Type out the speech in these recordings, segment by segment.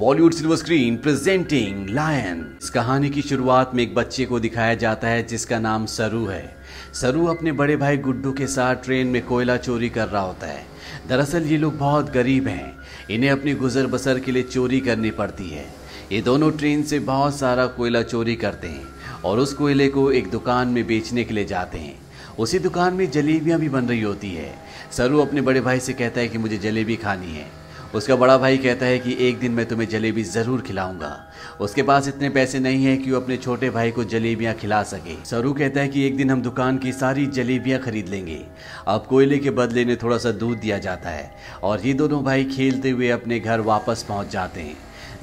Bollywood silver screen presenting lion. इस कहानी की शुरुआत में एक बच्चे को दिखाया जाता है जिसका नाम सरू है। सरू अपने बड़े भाई गुड्डू के साथ ट्रेन में कोयला चोरी कर रहा होता है। दरअसल ये लोग बहुत गरीब हैं, इन्हें अपनी गुजर बसर के लिए चोरी करनी पड़ती है। ये दोनों ट्रेन से बहुत सारा कोयला चोरी करते हैं और उस कोयले को एक दुकान में बेचने के लिए जाते हैं। उसी दुकान में जलेबियाँ भी बन रही होती है। सरू अपने बड़े भाई से कहता है कि मुझे जलेबी खानी है। उसका बड़ा भाई कहता है कि एक दिन मैं तुम्हें जलेबी ज़रूर खिलाऊंगा। उसके पास इतने पैसे नहीं है कि वो अपने छोटे भाई को जलेबियाँ खिला सके। सरू कहता है कि एक दिन हम दुकान की सारी जलेबियाँ खरीद लेंगे। अब कोयले के बदले में थोड़ा सा दूध दिया जाता है और ये दोनों भाई खेलते हुए अपने घर वापस पहुँच जाते हैं,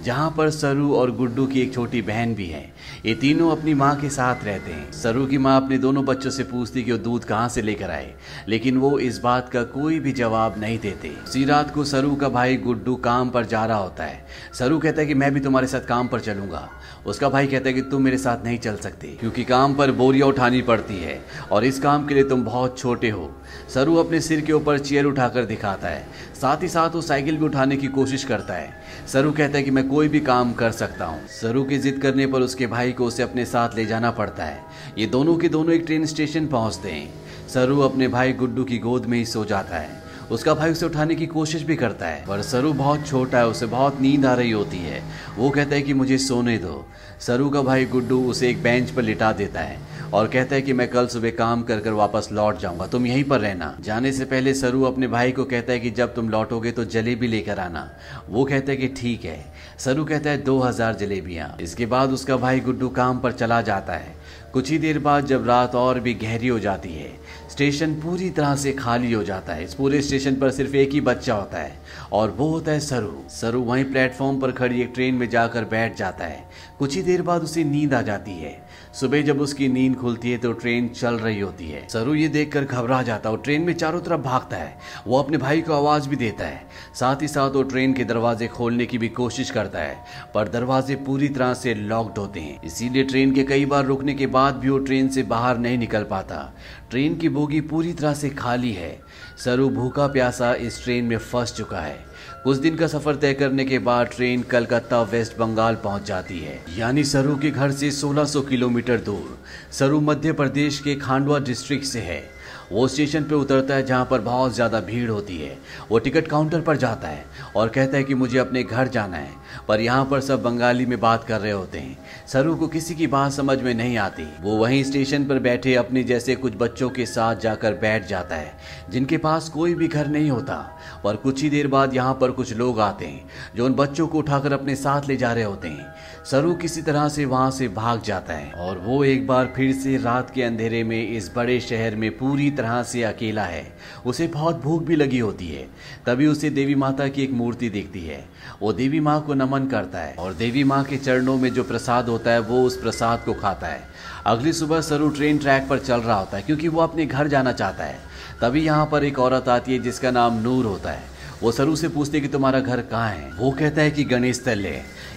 जहाँ पर सरू और गुड्डू की एक छोटी बहन भी है। ये तीनों अपनी माँ के साथ रहते हैं। सरू की माँ अपने दोनों बच्चों से पूछती कि वो दूध कहाँ से लेकर आए, लेकिन वो इस बात का कोई भी जवाब नहीं देते। उसी रात को सरू का भाई गुड्डू काम पर जा रहा होता है। सरू कहता है कि मैं भी तुम्हारे साथ काम पर चलूँगा। उसका भाई कहता है कि तुम मेरे साथ नहीं चल सकते क्योंकि काम पर बोरियाँ उठानी पड़ती है और इस काम के लिए तुम बहुत छोटे हो। सरू अपने सिर के ऊपर चेयर उठाकर दिखाता है, साथ ही साथ वो साइकिल भी उठाने की कोशिश करता है। सरू कहता है कि मैं कोई भी काम कर सकता हूँ। सरू की जिद करने पर उसके भाई को उसे अपने साथ ले जाना पड़ता है। ये दोनों के दोनों एक ट्रेन स्टेशन पहुँचते हैं। सरू अपने भाई गुड्डू की गोद में ही सो जाता है। उसका भाई उसे उठाने की कोशिश भी करता है पर सरू बहुत छोटा है, उसे बहुत नींद आ रही होती है। वो कहता है कि मुझे सोने दो। सरू का भाई गुड्डू उसे एक बेंच पर लिटा देता है और कहता है कि मैं कल सुबह काम कर कर वापस लौट जाऊंगा, तुम यहीं पर रहना। जाने से पहले सरू अपने भाई को कहता है कि जब तुम लौटोगे तो जलेबी लेकर आना। वो कहता है कि ठीक है। सरू कहता है 2000 जलेबियाँ। इसके बाद उसका भाई गुड्डू काम पर चला जाता है। कुछ ही देर बाद जब रात और भी गहरी हो जाती है, स्टेशन पूरी तरह से खाली हो जाता है। इस पूरे स्टेशन पर सिर्फ एक ही बच्चा होता है और वो होता है सरू। सरू वहीं प्लेटफॉर्म पर खड़ी एक ट्रेन में जाकर बैठ जाता है। कुछ ही देर बाद उसे नींद आ जाती है। सुबह जब उसकी नींद खुलती है तो ट्रेन चल रही होती है। सरू ये देखकर घबरा जाता है और ट्रेन में चारों तरफ भागता है। वो अपने भाई को आवाज़ भी देता है, साथ ही साथ वो ट्रेन के दरवाजे खोलने की भी कोशिश करता है पर दरवाजे पूरी तरह से लॉक्ड होते हैं। इसीलिए ट्रेन के कई बार रुकने के बाद भी वो ट्रेन से बाहर नहीं निकल पाता। ट्रेन की बोगी पूरी तरह से खाली है। सरू भूखा प्यासा इस ट्रेन में फंस चुका है। कुछ दिन का सफर तय करने के बाद ट्रेन कलकत्ता वेस्ट बंगाल पहुंच जाती है, यानी सरू के घर से 1600 किलोमीटर दूर। सरू मध्य प्रदेश के खांडवा डिस्ट्रिक्ट से है। वो स्टेशन पर उतरता है जहाँ पर बहुत ज़्यादा भीड़ होती है। वो टिकट काउंटर पर जाता है और कहता है कि मुझे अपने घर जाना है, पर यहाँ पर सब बंगाली में बात कर रहे होते हैं। सरू को किसी की बात समझ में नहीं आती। वो वहीं स्टेशन पर बैठे अपने जैसे कुछ बच्चों के साथ जाकर बैठ जाता है जिनके पास कोई भी घर नहीं होता। और कुछ ही देर बाद यहाँ पर कुछ लोग आते हैं जो उन बच्चों को उठाकर अपने साथ ले जा रहे होते हैं। सरू किसी तरह से वहाँ से भाग जाता है और वो एक बार फिर से रात के अंधेरे में इस बड़े शहर में पूरी तरह से अकेला है। उसे बहुत भूख भी लगी होती है। तभी उसे देवी माता की एक मूर्ति दिखती है। वो देवी माँ को नमन करता है और देवी माँ के चरणों में जो प्रसाद होता है वो उस प्रसाद को खाता है। अगली सुबह सरू ट्रेन ट्रैक पर चल रहा होता है क्योंकि वो अपने घर जाना चाहता है। तभी यहाँ पर एक औरत आती है जिसका नाम नूर होता है। वो सरू से पूछते कि तुम्हारा घर कहाँ है। वो कहता है कि गणेश तले।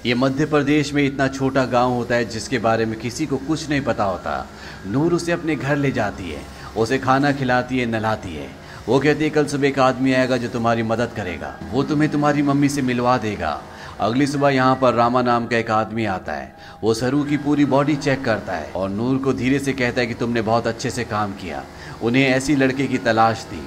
ये मध्य प्रदेश में इतना छोटा गांव होता है जिसके बारे में किसी को कुछ नहीं पता होता। नूर उसे अपने घर ले जाती है, उसे खाना खिलाती है, नहलाती है। वो कहती है कल सुबह एक आदमी आएगा जो तुम्हारी मदद करेगा, वो तुम्हें तुम्हारी मम्मी से मिलवा देगा। अगली सुबह यहाँ पर रामा नाम का एक आदमी आता है। वो सरू की पूरी बॉडी चेक करता है और नूर को धीरे से कहता है कि तुमने बहुत अच्छे से काम किया, उन्हें ऐसी लड़के की तलाश थी।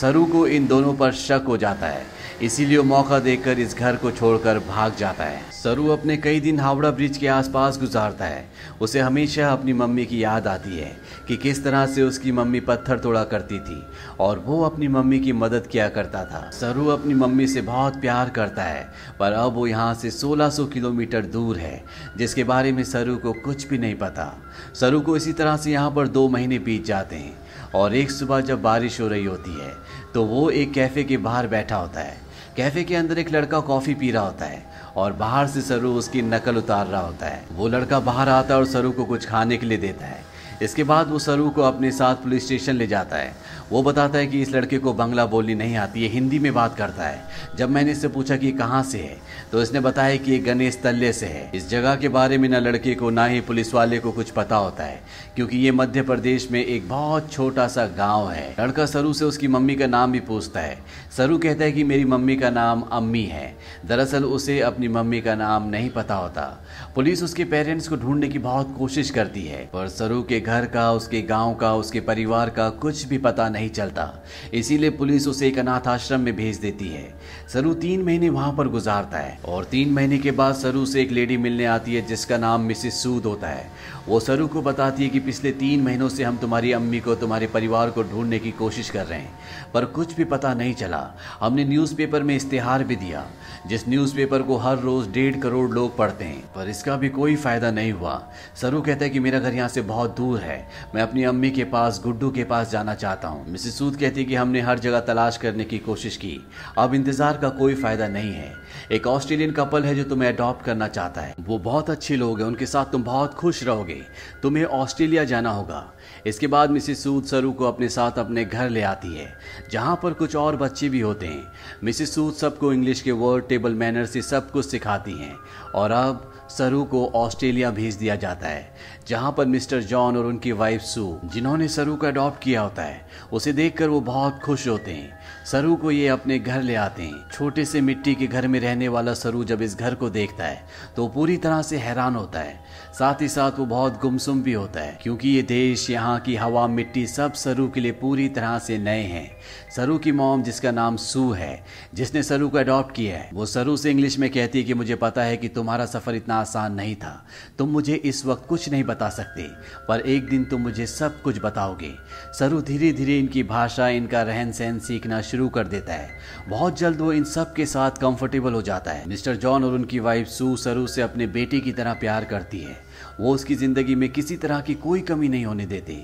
सरू को इन दोनों पर शक हो जाता है, इसीलिए वो मौका देखकर इस घर को छोड़कर भाग जाता है। सरू अपने कई दिन हावड़ा ब्रिज के आसपास गुजारता है। उसे हमेशा अपनी मम्मी की याद आती है कि किस तरह से उसकी मम्मी पत्थर तोड़ा करती थी और वो अपनी मम्मी की मदद किया करता था। सरू अपनी मम्मी से बहुत प्यार करता है पर अब वो यहाँ से 1600 किलोमीटर दूर है जिसके बारे में सरू को कुछ भी नहीं पता। सरू को इसी तरह से यहाँ पर 2 महीने बीत जाते हैं और एक सुबह जब बारिश हो रही होती है तो वो एक कैफ़े के बाहर बैठा होता है। कैफ़े के अंदर एक लड़का कॉफ़ी पी रहा होता है और बाहर से सरू उसकी नकल उतार रहा होता है। वो लड़का बाहर आता है और सरू को कुछ खाने के लिए देता है। इसके बाद वो सरू को अपने साथ पुलिस स्टेशन ले जाता है। वो बताता है कि इस लड़के को बंगला बोलनी नहीं आती है, हिंदी में बात करता है। जब मैंने इससे पूछा कि कहाँ से है तो इसने बताया कि ये गणेश तल्ले से है। इस जगह के बारे में ना लड़के को ना ही पुलिस वाले को कुछ पता होता है, क्योंकि ये मध्य प्रदेश में एक बहुत छोटा सा गाँव है। लड़का सरू से उसकी मम्मी का नाम भी पूछता है। सरू कहता है कि मेरी मम्मी का नाम अम्मी है। दरअसल उसे अपनी मम्मी का नाम नहीं पता होता। पुलिस उसके पेरेंट्स को ढूंढने की बहुत कोशिश करती है, पर सरू के घर का, उसके गांव का, उसके परिवार का कुछ भी पता नहीं चलता। इसीलिए पुलिस उसे एक अनाथ आश्रम में भेज देती है। सरू 3 महीने वहां पर गुजारता है और 3 महीने के बाद सरू से एक लेडी मिलने आती है जिसका नाम मिसेस सूद होता है। वो सरू को बताती है कि पिछले 3 महीनों से हम तुम्हारी अम्मी को, तुम्हारे परिवार को ढूंढने की कोशिश कर रहे हैं, पर कुछ भी पता नहीं चला। हमने न्यूज़पेपर में इश्तेहार भी दिया, जिस न्यूज़पेपर को हर रोज 1.5 करोड़ लोग पढ़ते हैं, पर इसका भी कोई फायदा नहीं हुआ। सरू कहता है कि मेरा घर यहाँ से बहुत दूर है, मैं अपनी अम्मी के पास, गुड्डू के पास जाना चाहता हूँ। मिसेस सूद कहती है कि हमने हर जगह तलाश करने की कोशिश की, अब इंतजार का कोई फायदा नहीं है। एक ऑस्ट्रेलियन कपल है जो तुम्हें अडॉप्ट करना चाहता है, वो बहुत अच्छे लोग हैं, उनके साथ तुम बहुत खुश रहोगे, तुम्हें ऑस्ट्रेलिया जाना होगा। इसके बाद मिसेस सूद सरू को अपने साथ अपने घर ले आती है, जहाँ पर कुछ और बच्चे भी होते हैं। मिसेस सूद सबको इंग्लिश के वर्ड, टेबल मैनर से सब कुछ सिखाती हैं और अब सरू को ऑस्ट्रेलिया भेज दिया जाता है, जहां पर मिस्टर जॉन और उनकी वाइफ सू, जिन्होंने सरू का अडॉप्ट किया होता है, उसे देखकर वो बहुत खुश होते हैं। सरू को ये अपने घर ले आते हैं। छोटे से मिट्टी के घर में रहने वाला सरू जब इस घर को देखता है तो पूरी तरह से हैरान होता है। साथ ही साथ वो बहुत गुमसुम भी होता है, क्योंकि ये देश, यहाँ की हवा, मिट्टी सब सरू के लिए पूरी तरह से नए हैं। सरू की मॉम, जिसका नाम सू है, जिसने सरू को अडॉप्ट किया है, वो सरू से इंग्लिश में कहती है कि मुझे पता है कि तुम्हारा सफ़र इतना आसान नहीं था, तुम मुझे इस वक्त कुछ नहीं बता सकते, पर एक दिन तुम मुझे सब कुछ बताओगे। सरू धीरे धीरे इनकी भाषा, इनका रहन सहन सीखना शुरू कर देता है। बहुत जल्द वो इन सब के साथ कंफर्टेबल हो जाता है। मिस्टर जॉन और उनकी वाइफ सू सरू से अपने बेटे की तरह प्यार करती है। वो उसकी ज़िंदगी में किसी तरह की कोई कमी नहीं होने देते।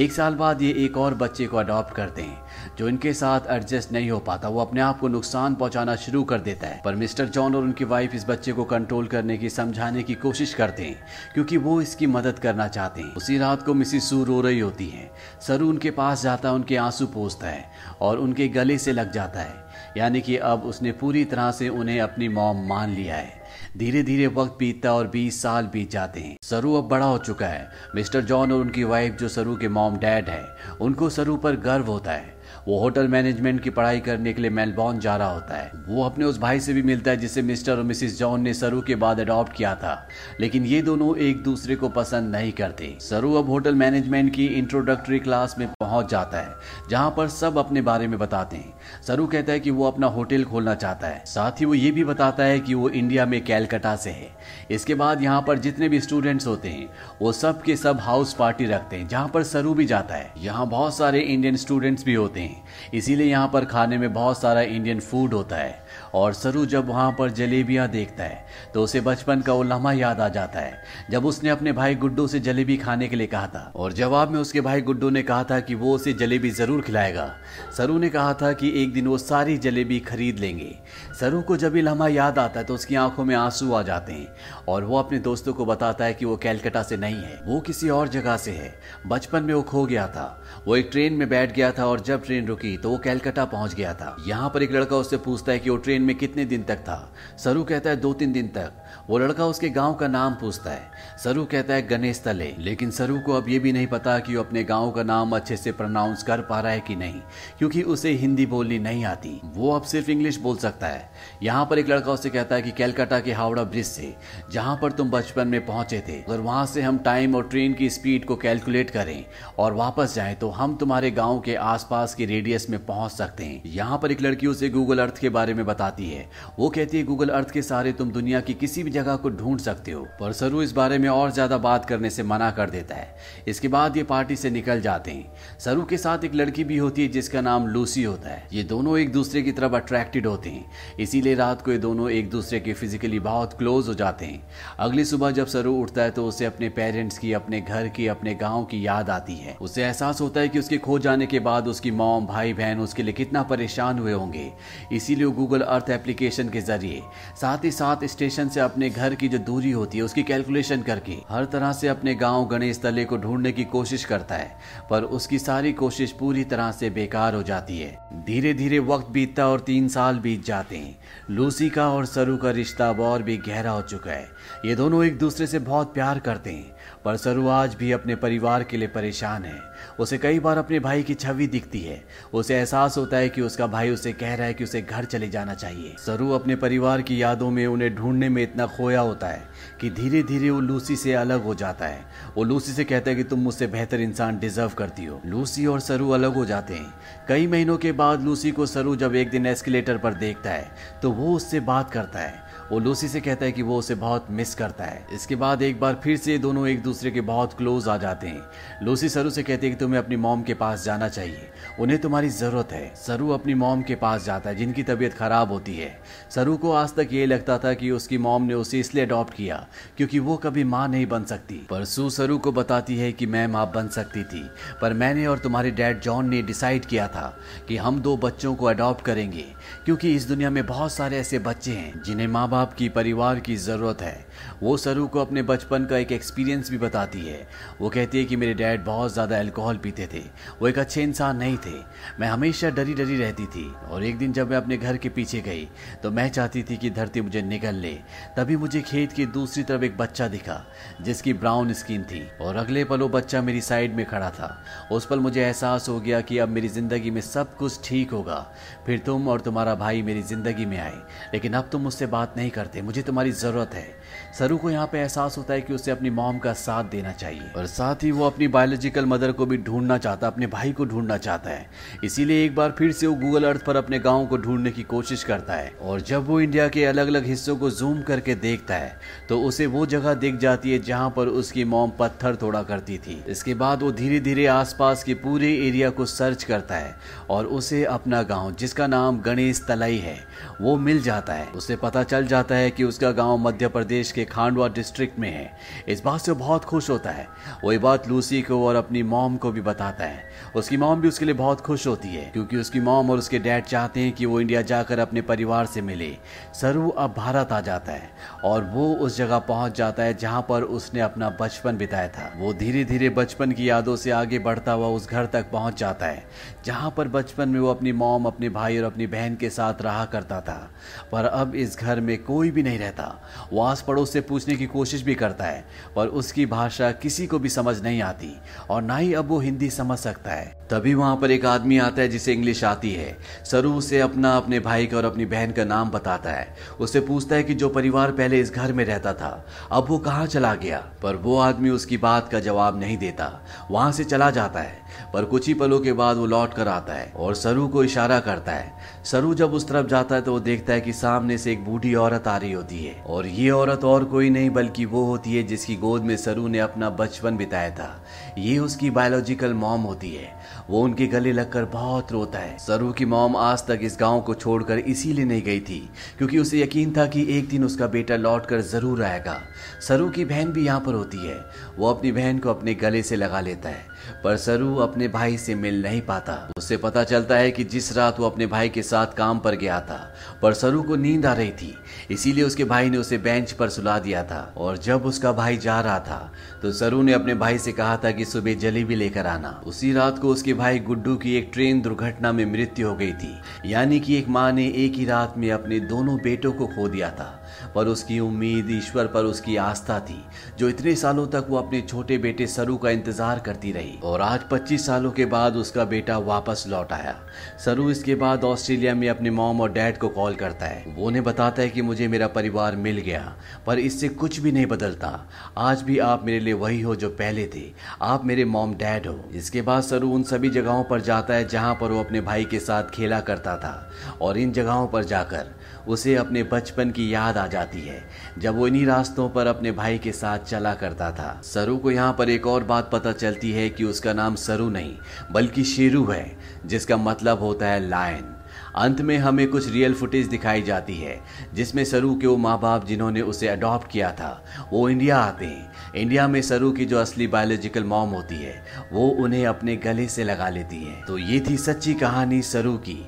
1 साल बाद ये एक और बच्चे को अडॉप्ट करते हैं जो इनके साथ एडजस्ट नहीं हो पाता। वो अपने आप को नुकसान पहुंचाना शुरू कर देता है, पर मिस्टर जॉन और उनकी वाइफ इस बच्चे को कंट्रोल करने की, समझाने की कोशिश करते हैं, क्योंकि वो इसकी मदद करना चाहते हैं। उसी रात को मिसिस सू रो रही होती है। सरू उनके पास जाता है, उनके आंसू पोंछता है और उनके गले से लग जाता है, यानी कि अब उसने पूरी तरह से उन्हें अपनी मॉम मान लिया है। धीरे धीरे वक्त बीतता और 20 साल बीत जाते हैं। सरू अब बड़ा हो चुका है। मिस्टर जॉन और उनकी वाइफ, जो सरू के मॉम डैड है, उनको सरू पर गर्व होता है। वो होटल मैनेजमेंट की पढ़ाई करने के लिए मेलबॉर्न जा रहा होता है। वो अपने उस भाई से भी मिलता है जिसे मिस्टर और मिसिस जॉन ने सरू के बाद अडॉप्ट किया था, लेकिन ये दोनों एक दूसरे को पसंद नहीं करते। सरू अब होटल मैनेजमेंट की इंट्रोडक्टरी क्लास में पहुंच जाता है, जहां पर सब अपने बारे में बताते हैं। सरू कहता है कि वो अपना होटल खोलना चाहता है। साथ ही वो ये भी बताता है कि वो इंडिया में कैलकटा से है। इसके बाद यहाँ पर जितने भी स्टूडेंट्स होते हैं वो सब के सब हाउस पार्टी रखते हैं, जहाँ पर सरू भी जाता है। यहाँ बहुत सारे इंडियन स्टूडेंट्स भी होते हैं, इसीलिए यहाँ पर खाने में बहुत सारा इंडियन फूड होता है। और सरू जब वहाँ पर जलेबियाँ देखता है तो उसे बचपन का वो लम्हा याद आ जाता है जब उसने अपने भाई गुड्डू से जलेबी खाने के लिए कहा था, और जवाब में उसके भाई गुड्डू ने कहा था कि वो उसे जलेबी ज़रूर खिलाएगा। सरू ने कहा था कि एक दिन वो सारी जलेबी खरीद लेंगे। सरू को जब ये लम्हा याद आता है तो उसकी आंखों में आंसू आ जाते हैं और वो अपने दोस्तों को बताता है कि वो कैलकटा से नहीं है, वो किसी और जगह से है। बचपन में वो खो गया था। वो एक ट्रेन में बैठ गया था और जब ट्रेन रुकी तो वो कैलकटा पहुंच गया था। यहाँ पर एक लड़का उससे पूछता है कि वो ट्रेन में कितने दिन तक था। सरू कहता है 2-3 दिन तक। वो लड़का उसके गांव का नाम पूछता है। सरू कहता है गणेश तले, लेकिन सरू को अब ये भी नहीं पता कि वो अपने गांव का नाम अच्छे से प्रोनाउंस कर पा रहा है कि नहीं, क्योंकि उसे हिंदी बोलनी नहीं आती। वो अब सिर्फ इंग्लिश बोल सकता है। यहाँ पर एक लड़का उससे कहता है कि कैलकाटा के हावड़ा ब्रिज से, जहाँ पर तुम बचपन में पहुंचे थे, अगर वहाँ से हम टाइम और ट्रेन की स्पीड को कैलकुलेट करें और वापस जाएं तो हम तुम्हारे गाँव के आसपास के रेडियस में पहुँच सकते हैं। यहाँ पर एक लड़की उसे गूगल अर्थ के बारे में बताती है। वो कहती है गूगल अर्थ के सहारे तुम दुनिया की किसी भी जगह को ढूंढ सकते हो, पर सरू इस बारे में और ज्यादा बात करने से मना कर देता है। इसके बाद ये पार्टी से निकल जाते हैं। सरू के साथ एक लड़की भी होती है जिसका नाम लूसी होता है। ये दोनों एक दूसरे की तरफ अट्रैक्टेड होते हैं, इसीलिए रात को ये दोनों एक दूसरे के फिजिकली बहुत क्लोज हो जाते हैं। अगली सुबह जब सरू उठता है तो उसे अपने पेरेंट्स की, अपने घर की, अपने गाँव की याद आती है। उसे एहसास होता है कि उसके खो जाने के बाद उसकी मॉम, भाई बहन उसके लिए कितना परेशान हुए होंगे। इसीलिए गूगल अर्थ एप्लीकेशन के जरिए, साथ ही साथ स्टेशन से अपने घर की जो दूरी होती है उसकी कैलकुलेशन करके हर तरह से अपने गांव गणेश तले को ढूंढने की कोशिश करता है, पर उसकी सारी कोशिश पूरी तरह से बेकार हो जाती है। धीरे धीरे वक्त बीतता और 3 साल बीत जाते हैं। लूसी का और सरू का रिश्ता अब और भी गहरा हो चुका है। ये दोनों एक दूसरे से बहुत प्यार करते हैं, पर सरू आज भी अपने परिवार के लिए परेशान है। उसे कई बार अपने भाई की छवि दिखती है। उसे एहसास होता है कि उसका भाई उसे कह रहा है कि उसे घर चले जाना चाहिए। सरू अपने परिवार की यादों में उन्हें ढूंढने में इतना खोया होता है कि धीरे धीरे वो लूसी से अलग हो जाता है। वो लूसी से कहता है कि तुम मुझसे बेहतर इंसान डिजर्व करती हो। लूसी और सरू अलग हो जाते हैं। कई महीनों के बाद लूसी को सरू जब एक दिन एस्केलेटर पर देखता है तो वो उससे बात करता है। वो लूसी से कहता है कि वो उसे बहुत मिस करता है। इसके बाद एक बार फिर से दोनों एक दूसरे के बहुत क्लोज आ जाते हैं। लूसी सरू से कहती है कि तुम्हें अपनी मॉम के पास जाना चाहिए, उन्हें तुम्हारी ज़रूरत है। सरू अपनी मॉम के पास जाता है जिनकी तबीयत खराब होती है। सरू को आज तक ये लगता था कि उसकी मॉम ने उसे इसलिए अडॉप्ट किया क्योंकि वो कभी माँ नहीं बन सकती, पर सू सरू को बताती है कि मैम आप बन सकती थी, पर मैंने और तुम्हारे डैड जॉन ने डिसाइड किया था कि हम 2 बच्चों को अडॉप्ट करेंगे क्योंकि इस दुनिया में बहुत सारे ऐसे बच्चे हैं जिन्हें माँ बाप की परिवार की ज़रूरत है। वो सरू को अपने बचपन का एक एक्सपीरियंस भी बताती है। वो कहती है कि मेरे डैड बहुत ज़्यादा अल्कोहल पीते थे, वो एक अच्छे इंसान नहीं थे, मैं हमेशा डरी डरी रहती थी, और एक दिन जब मैं अपने घर के पीछे गई तो मैं चाहती थी कि धरती मुझे निगल ले, तभी मुझे खेत की दूसरी तरफ एक बच्चा दिखा जिसकी ब्राउन स्किन थी, और अगले पल वो बच्चा मेरी साइड में खड़ा था। उस पल मुझे एहसास हो गया कि अब मेरी ज़िंदगी में सब कुछ ठीक होगा। फिर तुम और तुम्हारा भाई मेरी ज़िंदगी में आए, लेकिन अब तुम मुझसे बात नहीं करते, मुझे तुम्हारी ज़रूरत है। सरू को यहाँ पे एहसास होता है कि उसे अपनी मॉम का साथ देना चाहिए, और साथ ही वो अपनी बायोलॉजिकल मदर को भी ढूंढना चाहता है, अपने भाई को ढूंढना चाहता है। इसीलिए एक बार फिर से वो गूगल अर्थ पर अपने गाँव को ढूंढने की कोशिश करता है, और जब वो इंडिया के अलग अलग हिस्सों को जूम करके देखता है तो उसे वो जगह दिख जाती है जहाँ पर उसकी मॉम पत्थर तोड़ा करती थी। इसके बाद वो धीरे धीरे आसपास के पूरे एरिया को सर्च करता है और उसे अपना गांव, जिसका नाम गणेश तलाई है, वो मिल जाता है। उसे पता चल जाता है कि उसका गांव मध्य प्रदेश के खांडवा डिस्ट्रिक्ट में है। इस बात से वो बहुत खुश होता है। वो ये बात लूसी को और अपनी मॉम को भी बताता है। उसकी मॉम भी उसके लिए बहुत खुश होती है क्योंकि उसकी मॉम और उसके डैड चाहते हैं कि वो इंडिया जाकर अपने परिवार से मिले। सरू अब भारत आ जाता है और वो उस जगह पहुंच जाता है जहां पर उसने अपना बचपन बिताया था। वो धीरे धीरे बचपन की यादों से आगे बढ़ता हुआ उस घर तक पहुंच जाता है जहां पर बचपन में वो अपनी मॉम, अपने भाई और अपनी बहन के साथ रहा करता था। पर अब इस घर में कोई भी नहीं रहता। वो आस पड़ोस से पूछने की कोशिश भी करता है पर उसकी भाषा किसी को भी समझ नहीं आती और ना ही अब वो हिंदी समझ सकता है। तभी वहां पर एक आदमी आता है जिसे इंग्लिश आती है। सरू से अपना, अपने भाई का और अपनी बहन का नाम बताता है। उससे पूछता है कि जो परिवार पहले इस घर में रहता था अब वो कहाँ चला गया, पर वो आदमी उसकी बात का जवाब नहीं देता, वहां से चला जाता है। पर कुछ ही पलों के बाद वो लौट कर आता है और सरू को इशारा करता है। सरू जब उस तरफ जाता है तो वो देखता है कि सामने से एक बूढ़ी औरत आ रही होती है, और ये औरत और कोई नहीं बल्कि वो होती है जिसकी गोद में सरू ने अपना बचपन बिताया था। ये उसकी बायोलॉजिकल मॉम होती है। वो उनके गले लगकर बहुत रोता है। सरू की मॉम आज तक इस गांव को छोड़कर इसीलिए नहीं गई थी क्योंकि उसे यकीन था कि एक दिन उसका बेटा लौटकर जरूर आएगा। सरू की बहन भी यहाँ पर होती है। वो अपनी बहन को अपने गले से लगा लेता है, पर सरू अपने भाई से मिल नहीं पाता। उससे पता चलता है कि जिस रात वो अपने भाई के साथ काम पर गया था, पर सरू को नींद आ रही थी, इसीलिए उसके भाई ने उसे बेंच पर सुला दिया था। और जब उसका भाई जा रहा था तो सरू ने अपने भाई से कहा था कि सुबह जलेबी लेकर आना। उसी रात को उसके भाई गुड्डू की एक ट्रेन दुर्घटना में मृत्यु हो गई थी, यानी कि एक माँ ने एक ही रात में अपने दोनों बेटों को खो दिया था। पर उसकी उम्मीद ईश्वर पर उसकी आस्था थी, जो इतने सालों तक वो अपने छोटे बेटे सरू का इंतजार करती रही, और आज 25 सालों के बाद उसका बेटा वापस लौट आया। सरू इसके बाद ऑस्ट्रेलिया में अपने मॉम और डैड को कॉल करता है। वो उन्हें बताता है कि मुझे मेरा परिवार मिल गया, पर इससे कुछ भी नहीं बदलता। आज भी आप मेरे लिए वही हो जो पहले थे, आप मेरे मॉम डैड हो। इसके बाद सरू उन सभी जगहों पर जाता है जहाँ पर वो अपने भाई के साथ खेला करता था, और इन जगहों पर जाकर उसे अपने बचपन की याद आ जाती है जब वो इन्हीं रास्तों पर अपने भाई के साथ चला करता था। सरू को यहाँ पर एक और बात पता चलती है कि उसका नाम सरू नहीं बल्कि शेरू है, जिसका मतलब होता है लायन। अंत में हमें कुछ रियल फुटेज दिखाई जाती है जिसमें सरू के वो माँ बाप जिन्होंने उसे अडॉप्ट किया था वो इंडिया आते हैं। इंडिया में सरू की जो असली बायोलॉजिकल मॉम होती है वो उन्हें अपने गले से लगा लेती है। तो ये थी सच्ची कहानी सरू की।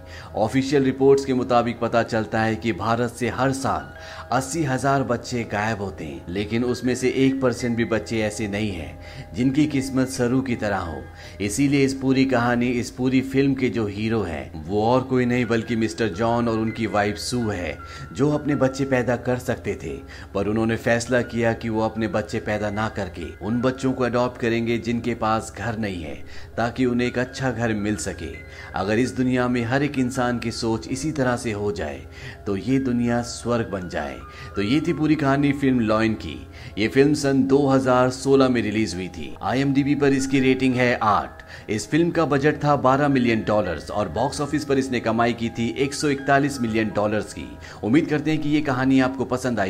ऑफिशियल रिपोर्ट्स के मुताबिक पता चलता है कि भारत से हर साल 80,000 बच्चे गायब होते हैं, लेकिन उसमें से 1% भी बच्चे ऐसे नहीं हैं जिनकी किस्मत सरू की तरह हो। इसीलिए इस पूरी कहानी, इस पूरी फिल्म के जो हीरो हैं वो और कोई नहीं बल्कि मिस्टर जॉन और उनकी वाइफ सू है, जो अपने बच्चे पैदा कर सकते थे पर उन्होंने फैसला किया कि वो अपने बच्चे पैदा ना करके उन बच्चों को अडॉप्ट करेंगे जिनके पास घर नहीं है, ताकि उन्हें एक अच्छा घर मिल सके। अगर इस दुनिया में हर एक इंसान की सोच इसी तरह से हो जाए तो ये दुनिया स्वर्ग बन जाए। तो ये थी पूरी कहानी फिल्म लॉयन की। ये फिल्म सन 2016 में रिलीज हुई थी। IMDb पर इसकी रेटिंग है 8। इस फिल्म का बजट था $12 मिलियन और बॉक्स ऑफिस पर इसने कमाई की थी $141 मिलियन की। उम्मीद करते हैं कि ये कहानी आपको पसंद आई।